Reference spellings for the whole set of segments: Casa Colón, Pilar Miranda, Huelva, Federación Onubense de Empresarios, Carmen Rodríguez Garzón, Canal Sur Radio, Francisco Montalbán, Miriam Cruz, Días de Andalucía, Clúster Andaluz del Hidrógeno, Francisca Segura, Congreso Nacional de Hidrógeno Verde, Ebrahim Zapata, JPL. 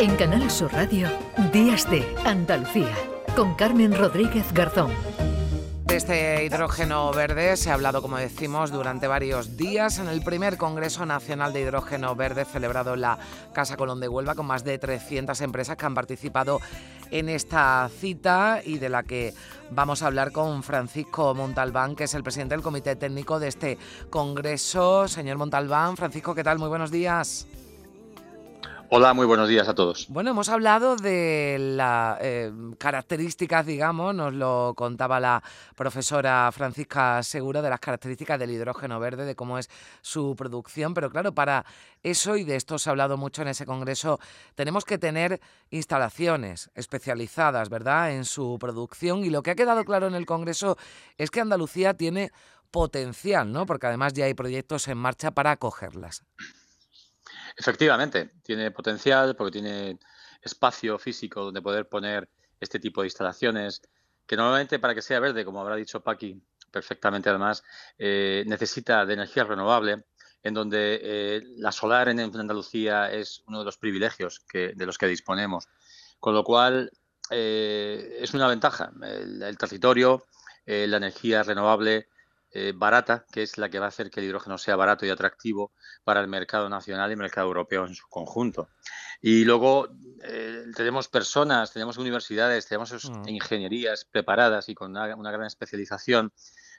En Canal Sur Radio, Días de Andalucía, con Carmen Rodríguez Garzón. De este hidrógeno verde se ha hablado, como decimos, durante varios días en el primer Congreso Nacional de Hidrógeno Verde celebrado en la Casa Colón de Huelva, con más de 300 empresas que han participado en esta cita y de la que vamos a hablar con Francisco Montalbán, que es el presidente del Comité Técnico de este Congreso. Señor Montalbán, Francisco, ¿qué tal? Muy buenos días. Hola, muy buenos días a todos. Bueno, hemos hablado de las características, digamos, nos lo contaba la profesora Francisca Segura, de las características del hidrógeno verde, de cómo es su producción, pero claro, para eso, y de esto se ha hablado mucho en ese congreso, tenemos que tener instalaciones especializadas, ¿verdad?, en su producción, y lo que ha quedado claro en el congreso es que Andalucía tiene potencial, ¿no?, porque además ya hay proyectos en marcha para acogerlas. Efectivamente, tiene potencial porque tiene espacio físico donde poder poner este tipo de instalaciones, que normalmente para que sea verde, como habrá dicho Paqui perfectamente además, necesita de energía renovable, en donde la solar en Andalucía es uno de los privilegios de los que disponemos, con lo cual es una ventaja. El territorio, la energía renovable barata, que es la que va a hacer que el hidrógeno sea barato y atractivo para el mercado nacional y el mercado europeo en su conjunto. Y luego tenemos personas, tenemos universidades, tenemos ingenierías preparadas y con una gran especialización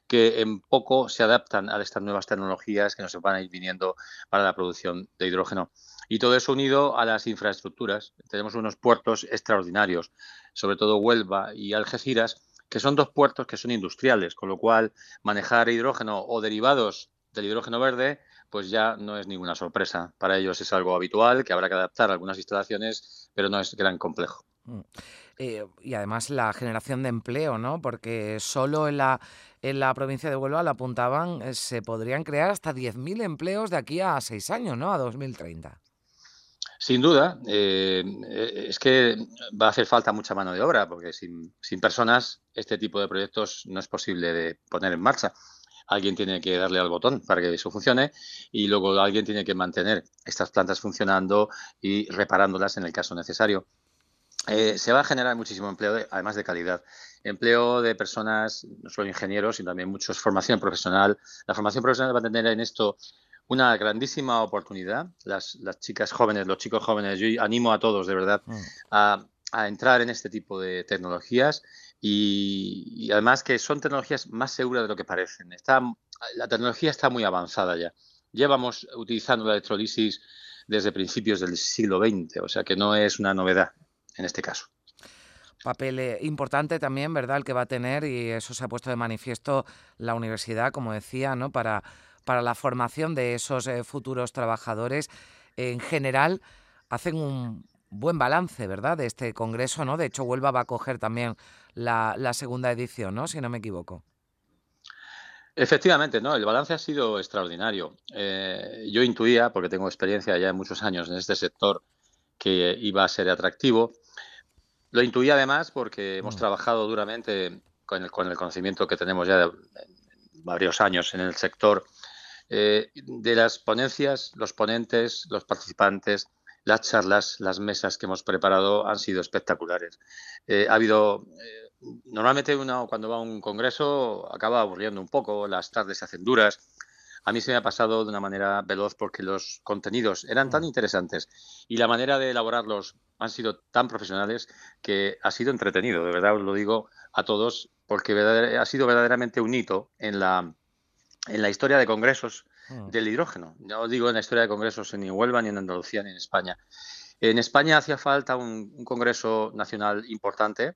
que en poco se adaptan a estas nuevas tecnologías que nos van a ir viniendo para la producción de hidrógeno. Y todo eso unido a las infraestructuras. Tenemos unos puertos extraordinarios, sobre todo Huelva y Algeciras, que son dos puertos que son industriales, con lo cual manejar hidrógeno o derivados del hidrógeno verde pues ya no es ninguna sorpresa. Para ellos es algo habitual, que habrá que adaptar algunas instalaciones, pero no es gran complejo. Y además la generación de empleo, ¿no? Porque solo en la provincia de Huelva, la apuntaban, se podrían crear hasta 10.000 empleos de aquí a 6 años, ¿no? A 2030. Sin duda, es que va a hacer falta mucha mano de obra, porque sin personas este tipo de proyectos no es posible de poner en marcha. Alguien tiene que darle al botón para que eso funcione y luego alguien tiene que mantener estas plantas funcionando y reparándolas en el caso necesario. Se va a generar muchísimo empleo, además de calidad. Empleo de personas, no solo ingenieros, sino también muchos, formación profesional. La formación profesional va a tener en esto una grandísima oportunidad. Las chicas jóvenes, los chicos jóvenes, yo animo a todos, de verdad, a entrar en este tipo de tecnologías y además que son tecnologías más seguras de lo que parecen. La tecnología está muy avanzada ya. Llevamos utilizando la electrolisis desde principios del siglo XX, o sea que no es una novedad en este caso. Papel importante también, ¿verdad?, el que va a tener, y eso se ha puesto de manifiesto la universidad, como decía, ¿no?, para la formación de esos futuros trabajadores. En general, hacen un buen balance, ¿verdad?, de este congreso, ¿no? De hecho, Huelva va a acoger también la segunda edición, ¿no?, si no me equivoco. Efectivamente, ¿no? El balance ha sido extraordinario. Yo intuía, porque tengo experiencia ya de muchos años en este sector, que iba a ser atractivo. Lo intuía además porque hemos trabajado duramente con el conocimiento que tenemos ya de varios años en el sector. De las ponencias, los ponentes, los participantes, las charlas, las mesas que hemos preparado han sido espectaculares. Ha habido... normalmente uno cuando va a un congreso acaba aburriendo un poco, las tardes se hacen duras. A mí se me ha pasado de una manera veloz porque los contenidos eran tan interesantes y la manera de elaborarlos han sido tan profesionales que ha sido entretenido. De verdad os lo digo a todos, porque ha sido verdaderamente un hito en la historia de congresos del hidrógeno. No digo en la historia de congresos ni en Huelva, ni en Andalucía, ni en España. En España hacía falta un congreso nacional importante.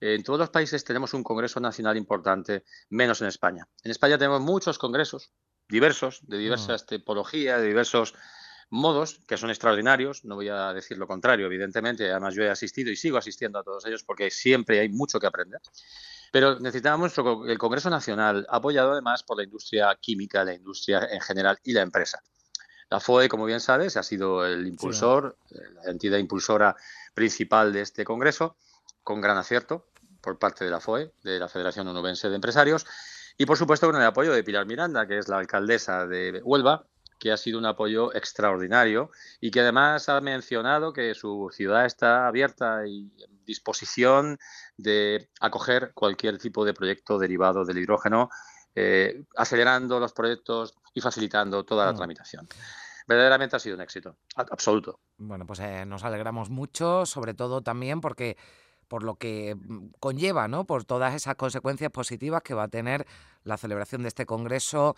En todos los países tenemos un congreso nacional importante, menos en España. En España tenemos muchos congresos diversos, de diversas tipologías, de diversos modos, que son extraordinarios. No voy a decir lo contrario, evidentemente. Además, yo he asistido y sigo asistiendo a todos ellos porque siempre hay mucho que aprender. Pero necesitábamos el Congreso Nacional, apoyado además por la industria química, la industria en general y la empresa. La FOE, como bien sabes, ha sido el impulsor, la entidad impulsora principal de este Congreso, con gran acierto por parte de la FOE, de la Federación Onubense de Empresarios, y por supuesto con el apoyo de Pilar Miranda, que es la alcaldesa de Huelva, que ha sido un apoyo extraordinario y que además ha mencionado que su ciudad está abierta y en disposición de acoger cualquier tipo de proyecto derivado del hidrógeno, acelerando los proyectos y facilitando toda la tramitación. Verdaderamente ha sido un éxito, absoluto. Bueno, pues nos alegramos mucho, sobre todo también porque por lo que conlleva, ¿no? Por todas esas consecuencias positivas que va a tener la celebración de este congreso,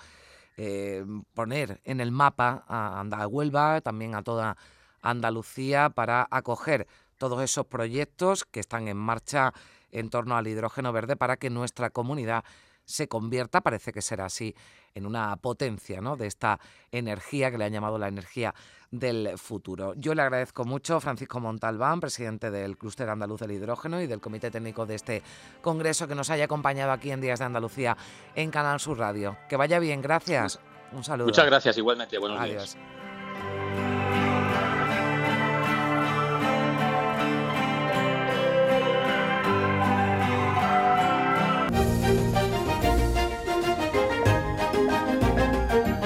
poner en el mapa a Huelva, también a toda Andalucía, para acoger todos esos proyectos que están en marcha en torno al hidrógeno verde para que nuestra comunidad se convierta, parece que será así, en una potencia, ¿no?, de esta energía que le han llamado la energía del futuro. Yo le agradezco mucho a Francisco Montalbán, presidente del Clúster Andaluz del Hidrógeno y del Comité Técnico de este Congreso, que nos haya acompañado aquí en Días de Andalucía en Canal Sur Radio. Que vaya bien, gracias. Un saludo. Muchas gracias, igualmente. Buenos días. Adiós.